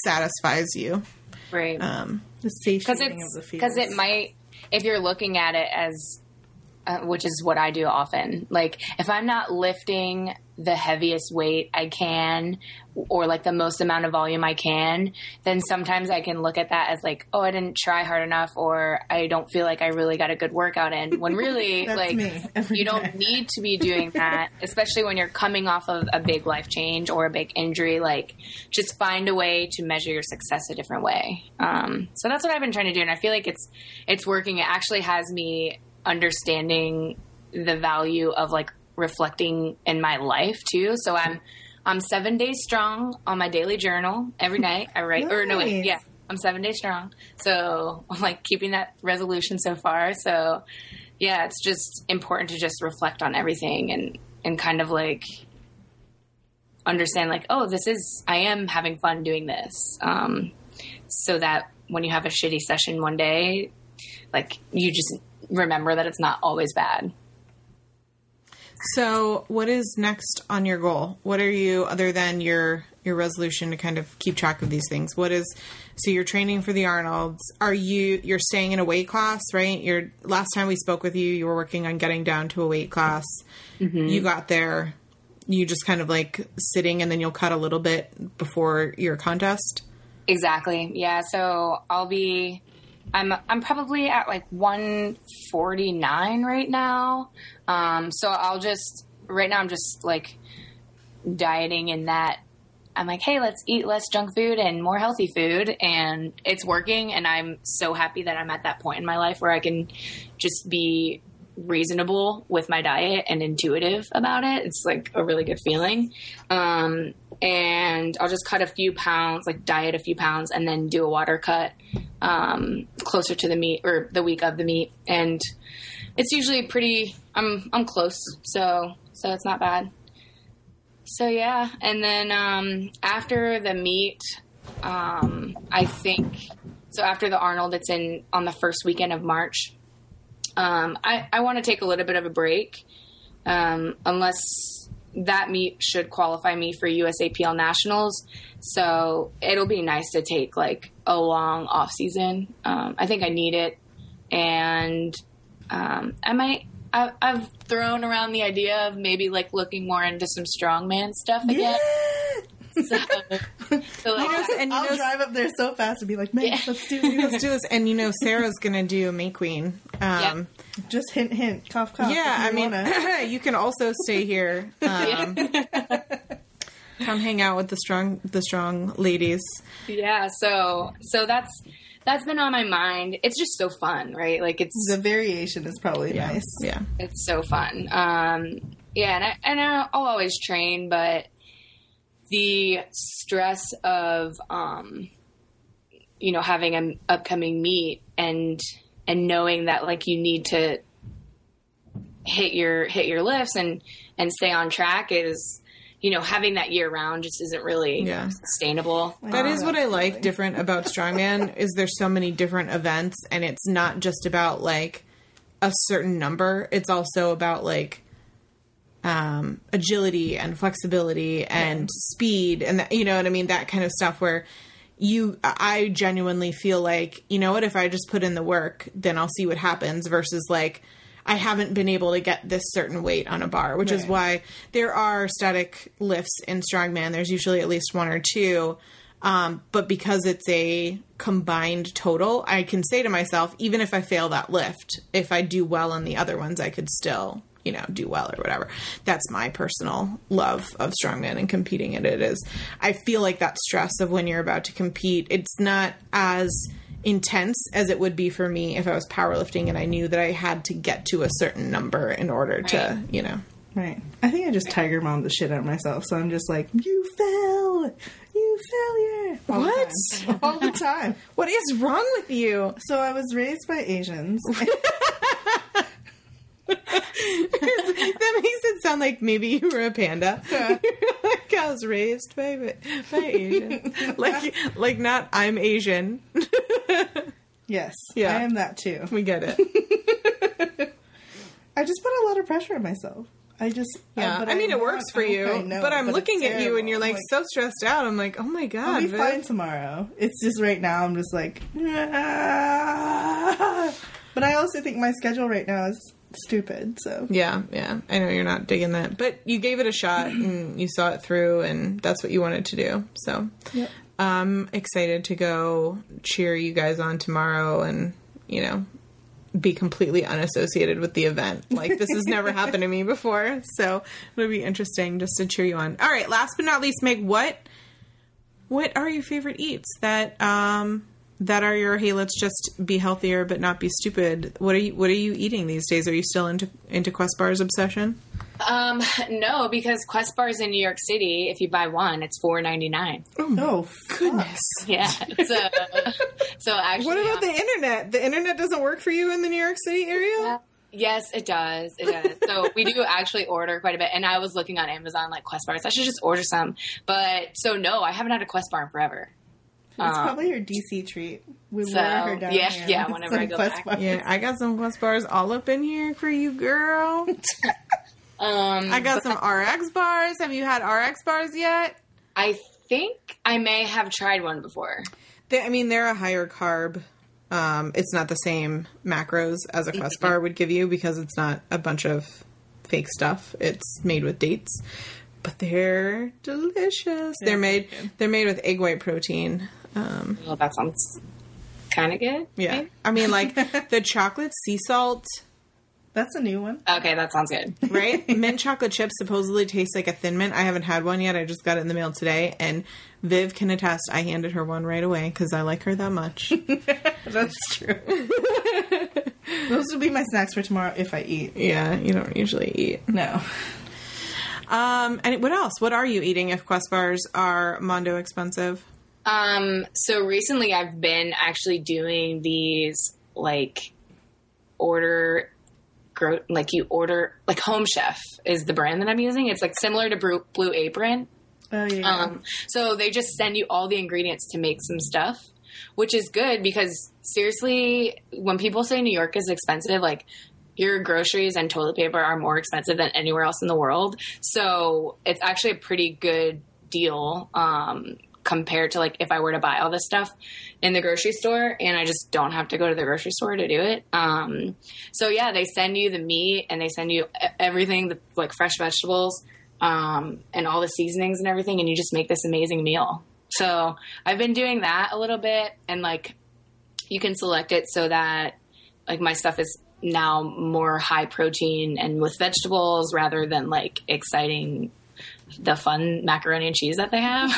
satisfies you. Right. The satiating of the feels. Because it might, if you're looking at it as which is what I do often. Like, if I'm not lifting the heaviest weight I can, or like the most amount of volume I can, then sometimes I can look at that as like, oh, I didn't try hard enough, or I don't feel like I really got a good workout in, when really like you don't need to be doing that, especially when you're coming off of a big life change or a big injury. Like, just find a way to measure your success a different way. So that's what I've been trying to do. And I feel like it's working. It actually has me understanding the value of like reflecting in my life too. So I'm 7 days strong on my daily journal every night. I write, nice. Or no, wait, yeah, I'm 7 days strong. So I'm like keeping that resolution so far. So yeah, it's just important to just reflect on everything and kind of like understand like, oh, I am having fun doing this. So that when you have a shitty session one day, like you just remember that it's not always bad. So what is next on your goal? What are you, other than your resolution to kind of keep track of these things? So you're training for the Arnolds. You're staying in a weight class, right? Last time we spoke with you were working on getting down to a weight class. Mm-hmm. You got there. You just kind of like sitting, and then you'll cut a little bit before your contest. Exactly. Yeah. So I'm probably at like 149 right now. So I'm just like dieting in that. I'm like, hey, let's eat less junk food and more healthy food. And it's working. And I'm so happy that I'm at that point in my life where I can just be reasonable with my diet and intuitive about it. It's like a really good feeling. And I'll just cut a few pounds, like diet a few pounds, and then do a water cut closer to the meet, or the week of the meet. And it's usually pretty, I'm close. So it's not bad. So yeah. And then, after the meet, after the Arnold, it's on the first weekend of March. I want to take a little bit of a break, unless that meet should qualify me for USAPL Nationals. So it'll be nice to take like a long off season. I think I need it. And, I've thrown around the idea of maybe like looking more into some strongman stuff again. Yeah. So like, I'll drive up there so fast and be like, man, yeah. let's do this. And Sarah's gonna do May Queen. Yeah. Just hint, cough, cough. Yeah, I mean, you can also stay here. Come hang out with the strong ladies. Yeah. So that's been on my mind. It's just so fun, right? Like the variation is probably nice. Yeah, it's so fun. Yeah, and I'll always train, but the stress of, having an upcoming meet and knowing that like you need to hit your lifts and stay on track is, having that year round just isn't really sustainable. That is what I like different about Strongman is there's so many different events, and it's not just about like a certain number. It's also about like, agility and flexibility and speed and that, you know what I mean? That kind of stuff where I genuinely feel like, you know what, if I just put in the work, then I'll see what happens versus like, I haven't been able to get this certain weight on a bar, which is why there are static lifts in Strongman. There's usually at least one or two. But because it's a combined total, I can say to myself, even if I fail that lift, if I do well on the other ones, I could still do well or whatever. That's my personal love of strongman and competing in it is I feel like that stress of when you're about to compete, it's not as intense as it would be for me if I was powerlifting and I knew that I had to get to a certain number in order to, Right. I think I just tiger mommed the shit out of myself. So I'm just like, you fell, you failure. All the time. What is wrong with you? So I was raised by Asians. That makes it sound like maybe you were a panda. Yeah. Like I was raised by Asian. like not I'm Asian. Yes. Yeah. I am that too. We get it. I just put a lot of pressure on myself. It works for you, but I'm looking at you and you're like so stressed out. I'm like, oh my God. I'll be fine tomorrow. It's just right now I'm just like, ah. But I also think my schedule right now is stupid, so. Yeah. I know you're not digging that. But you gave it a shot, and you saw it through, and that's what you wanted to do. So yep. I'm excited to go cheer you guys on tomorrow and, you know, be completely unassociated with the event. Like, this has never happened to me before. So it'll be interesting just to cheer you on. All right. Last but not least, Meg, what are your favorite eats that, that are your, hey, let's just be healthier, but not be stupid. What are you eating these days? Are you still into Quest Bar's obsession? No, because Quest Bars in New York City, if you buy one, it's $4.99. Oh, goodness. Yeah. So actually, what about the internet? The internet doesn't work for you in the New York City area? Yeah. Yes, it does. So we do actually order quite a bit. And I was looking on Amazon, like Quest Bars. I should just order some. But so no, I haven't had a Quest Bar in forever. It's probably your DC treat. We wear her down here. Yeah, whenever I go back. Yeah, I got some Quest Bars all up in here for you, girl. I got some RX bars. Have you had RX bars yet? I think I may have tried one before. They're a higher carb. It's not the same macros as a Quest bar would give you because it's not a bunch of fake stuff. It's made with dates. But they're delicious. Yeah, they're made with egg white protein. Well, that sounds kind of good. Yeah. Maybe? I mean, like the chocolate sea salt. That's a new one. Okay, that sounds good. Right? Mint chocolate chips supposedly taste like a Thin Mint. I haven't had one yet. I just got it in the mail today. And Viv can attest, I handed her one right away because I like her that much. That's true. Those will be my snacks for tomorrow if I eat. Yeah, you don't usually eat. No. And what else? What are you eating if Quest Bars are Mondo expensive? So recently I've been actually doing these, like, order Home Chef is the brand that I'm using. It's like similar to Blue Apron. Oh yeah. So they just send you all the ingredients to make some stuff, which is good because seriously, when people say New York is expensive, like, your groceries and toilet paper are more expensive than anywhere else in the world. So it's actually a pretty good deal compared to, like, if I were to buy all this stuff in the grocery store and I just don't have to go to the grocery store to do it. So, yeah, they send you the meat and they send you everything, like fresh vegetables and all the seasonings and everything, and you just make this amazing meal. So I've been doing that a little bit, and, like, you can select it so that, like, my stuff is – now more high protein and with vegetables rather than, like, exciting, the fun macaroni and cheese that they have.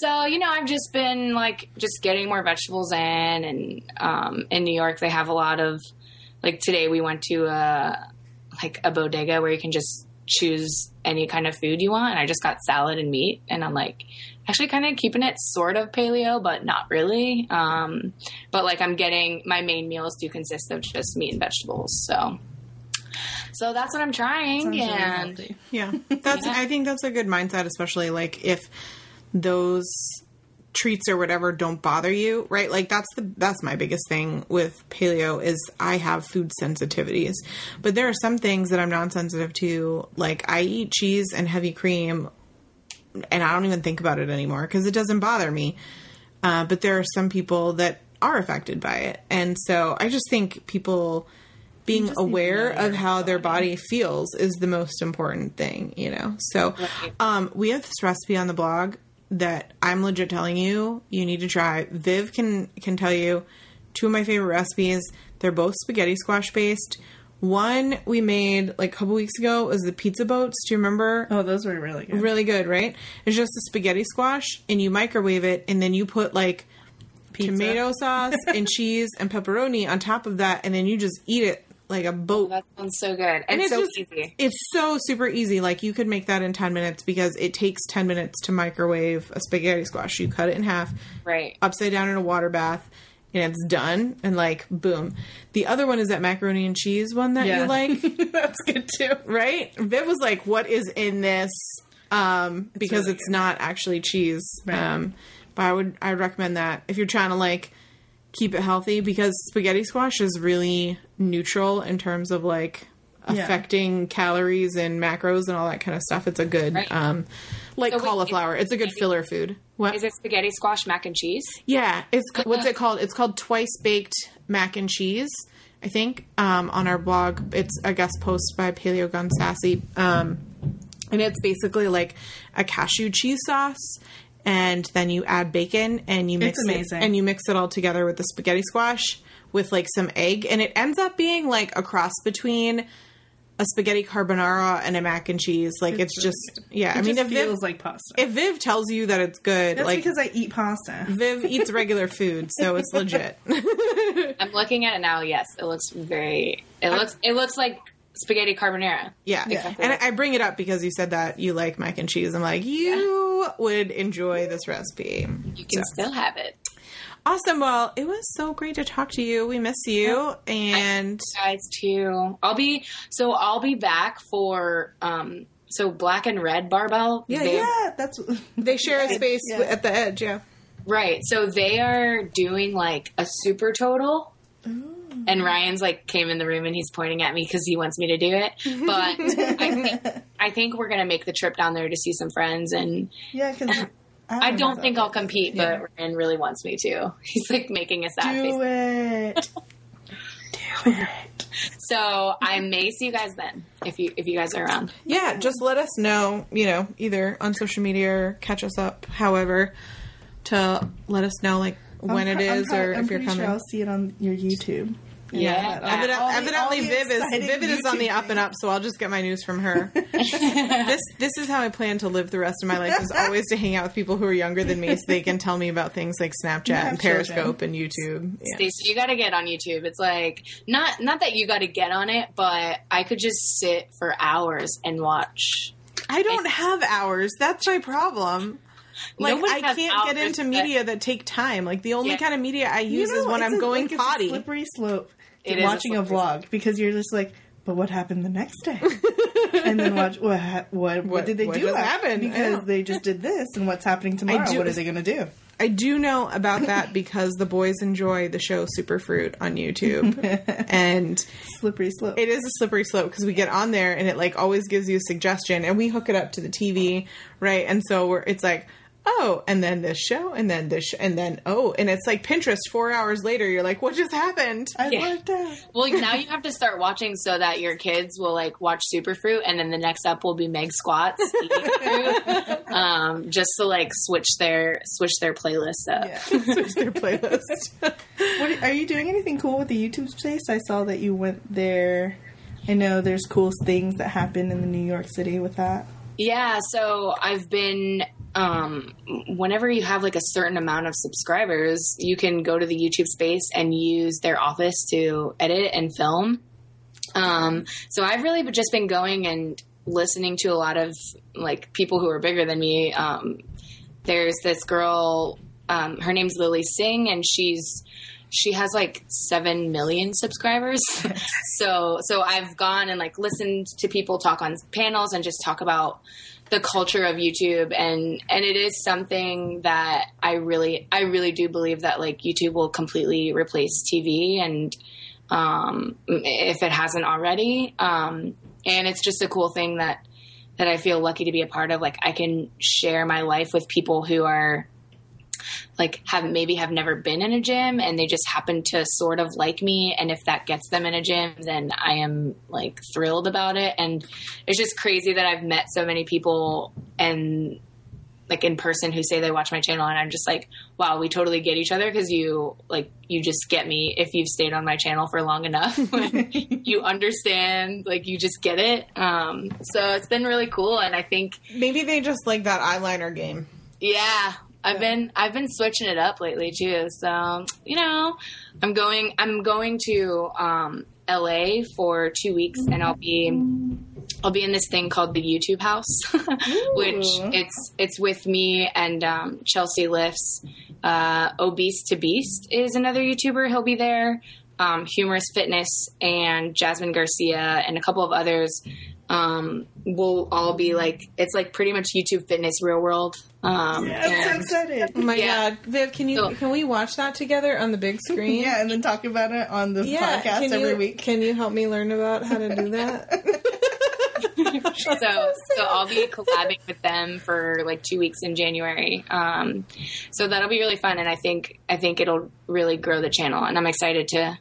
So, you know, I've just been, like, just getting more vegetables in, and in New York they have a lot of, like, today we went to a bodega where you can just choose any kind of food you want, and I just got salad and meat, and I'm like, actually kind of keeping it sort of paleo, but not really. But, like, I'm getting my main meals do consist of just meat and vegetables. So that's what I'm trying. And really, yeah, that's, yeah. I think that's a good mindset, especially, like, if those treats or whatever don't bother you, right? Like, that's my biggest thing with paleo is I have food sensitivities, but there are some things that I'm non-sensitive to. Like, I eat cheese and heavy cream, and I don't even think about it anymore because it doesn't bother me. But there are some people that are affected by it. And so I just think people being aware of how their body feels is the most important thing, you know? So, we have this recipe on the blog that I'm legit telling you need to try. Viv can tell you two of my favorite recipes. They're both spaghetti squash based. One we made, like, a couple weeks ago was the pizza boats. Do you remember? Oh, those were really good. Really good, right? It's just a spaghetti squash, and you microwave it, and then you put, like, tomato sauce and cheese and pepperoni on top of that, and then you just eat it like a boat. That sounds so good. And it's so just, easy. It's so super easy. Like, you could make that in 10 minutes because it takes 10 minutes to microwave a spaghetti squash. You cut it in half. Right. Upside down in a water bath. And it's done, and, like, boom. The other one is that macaroni and cheese one that you like. That's good too, right? Viv was like, "What is in this?" Because it's not actually cheese. Right. But I would recommend that if you're trying to, like, keep it healthy, because spaghetti squash is really neutral in terms of, like, affecting calories and macros and all that kind of stuff. It's a good, cauliflower. It's a good filler food. What? Is it spaghetti squash mac and cheese? Yeah. What's it called? It's called twice baked mac and cheese. I think, on our blog. It's a guest post by Paleo Gun Sassy. And it's basically like a cashew cheese sauce, and then you add bacon and you mix it, and you mix it all together with the spaghetti squash with like some egg, and it ends up being like a cross between a spaghetti carbonara and a mac and cheese. Like it's just good. Yeah. It feels like pasta. If Viv tells you that it's good, that's like because I eat pasta. Viv eats regular food, so it's legit. I'm looking at it now. Yes, it looks very. It looks like spaghetti carbonara. Yeah. Exactly. And I bring it up because you said that you like mac and cheese. I'm like, you would enjoy this recipe. You can still have it. Awesome. Well, it was so great to talk to you. We miss you. And I miss you guys too. I'll be back for, black and red barbell. Yeah. They share a space at the edge. Yeah. Right. So they are doing like a super total. Ooh. And Ryan's like came in the room and he's pointing at me because he wants me to do it. But I think we're going to make the trip down there to see some friends. And because I don't think I'll compete, but Ryan really wants me to. He's like making a sad face. Do it. So I may see you guys then if you guys are around. Yeah, just let us know, either on social media or catch us up, however, to let us know when it is or if you're coming. I'm sure I'll see it on your YouTube. Yeah. Evidently Viv is on the up and up, so I'll just get my news from her. This is how I plan to live the rest of my life, is always to hang out with people who are younger than me so they can tell me about things like Snapchat and Periscope and YouTube. Yeah. Stacey, you got to get on YouTube. It's like, not that you got to get on it, but I could just sit for hours and watch. I don't have hours. That's my problem. I can't get into media that take time. The only kind of media I use is when I'm going potty. It's a slippery slope to watching a vlog because you're just like, but what happened the next day? And then watch what did they do? What happened? Because they just did this, and what's happening tomorrow? What are they going to do? I do know about that because the boys enjoy the show Superfruit on YouTube. And slippery slope. It is a slippery slope because we get on there and it always gives you a suggestion, and we hook it up to the TV, right? And so it's like, oh, and then this show, and then this show, and then, and it's like Pinterest 4 hours later. You're like, what just happened? I worked out. Well, now you have to start watching so that your kids will watch Superfruit, and then the next up will be Meg Squats, just to switch their playlist up. Yeah. Switch their playlist. Are you doing anything cool with the YouTube space? I saw that you went there. I know there's cool things that happen in New York City with that. Yeah, so I've been... whenever you have a certain amount of subscribers, you can go to the YouTube space and use their office to edit and film. So I've really just been going and listening to a lot of people who are bigger than me. There's this girl, her name's Lily Singh, and she has 7 million subscribers. so I've gone and listened to people talk on panels and just talk about the culture of YouTube, and it is something that I really do believe that YouTube will completely replace TV, and if it hasn't already, and it's just a cool thing that I feel lucky to be a part of. I can share my life with people who are have never been in a gym, and they just happen to sort of like me. And if that gets them in a gym, then I am thrilled about it. And it's just crazy that I've met so many people and in person who say they watch my channel, and I'm just wow, we totally get each other. Cause you you just get me if you've stayed on my channel for long enough. You understand, you just get it. So it's been really cool. And I think maybe they just like that eyeliner game. Yeah. I've been switching it up lately too. So, I'm going to LA for 2 weeks, and I'll be in this thing called the YouTube House, which it's with me and Chelsea Lifts. Obese to Beast is another YouTuber. He'll be there. Humorous Fitness and Jasmine Garcia and a couple of others. We'll all be pretty much YouTube Fitness Real World. I'm so excited. Oh my God. Viv, can we watch that together on the big screen? Yeah, and then talk about it on the podcast every week. Can you help me learn about how to do that? So I'll be collabing with them for like 2 weeks in January. So that'll be really fun, and I think it'll really grow the channel, and I'm excited to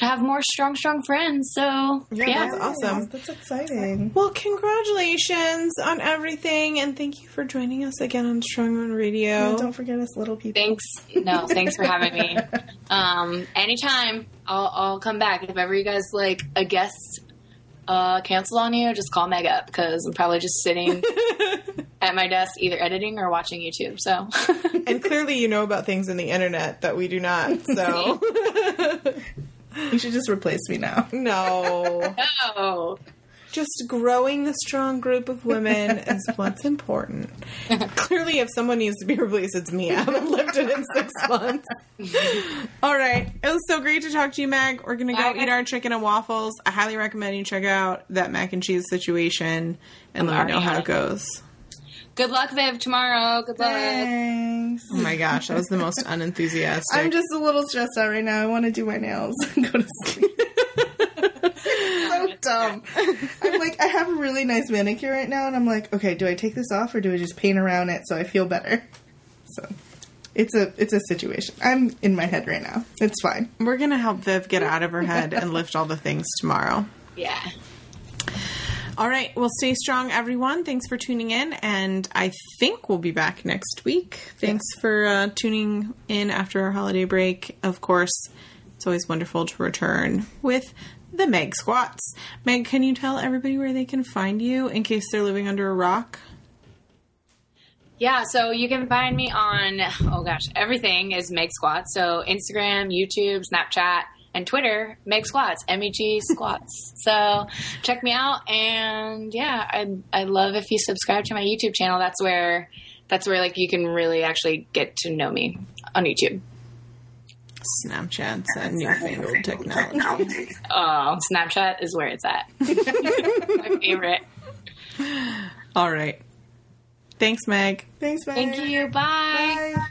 have more strong friends. So yeah. That's awesome. That's exciting. Well, congratulations on everything, and thank you for joining us again on Strongman Radio. No, don't forget us little people. Thanks. No, thanks for having me. Anytime. I'll come back. If ever you guys like a guest cancel on you, just call Meg up, because I'm probably just sitting at my desk either editing or watching YouTube. So, and clearly you know about things in the internet that we do not. So you should just replace me now. No. Just growing the strong group of women is what's important. Clearly, if someone needs to be replaced, it's me. I haven't lived it in 6 months. All right. It was so great to talk to you, Meg. We're going to go eat our chicken and waffles. I highly recommend you check out that mac and cheese situation and let me know how it goes. Good luck, Viv, tomorrow. Good luck. Thanks. Oh, my gosh. That was the most unenthusiastic. I'm just a little stressed out right now. I want to do my nails and go to sleep. So dumb. I'm like, I have a really nice manicure right now, and I'm like, okay, do I take this off or do I just paint around it so I feel better? So it's a situation. I'm in my head right now. It's fine. We're going to help Viv get out of her head and lift all the things tomorrow. Yeah. All right. Well, stay strong, everyone. Thanks for tuning in, and I think we'll be back next week. Thanks for tuning in after our holiday break. Of course, it's always wonderful to return with the Meg Squats. Meg, can you tell everybody where they can find you in case they're living under a rock? Yeah, so you can find me on, everything is Meg Squats. So Instagram, YouTube, Snapchat, and Twitter, Meg Squats, MEG Squats. So check me out. And yeah, I'd love if you subscribe to my YouTube channel. That's where like you can really actually get to know me on YouTube. Snapchat's a newfangled technology. Oh, Snapchat is where it's at. My favorite. All right. Thanks, Meg. Thank you. Bye.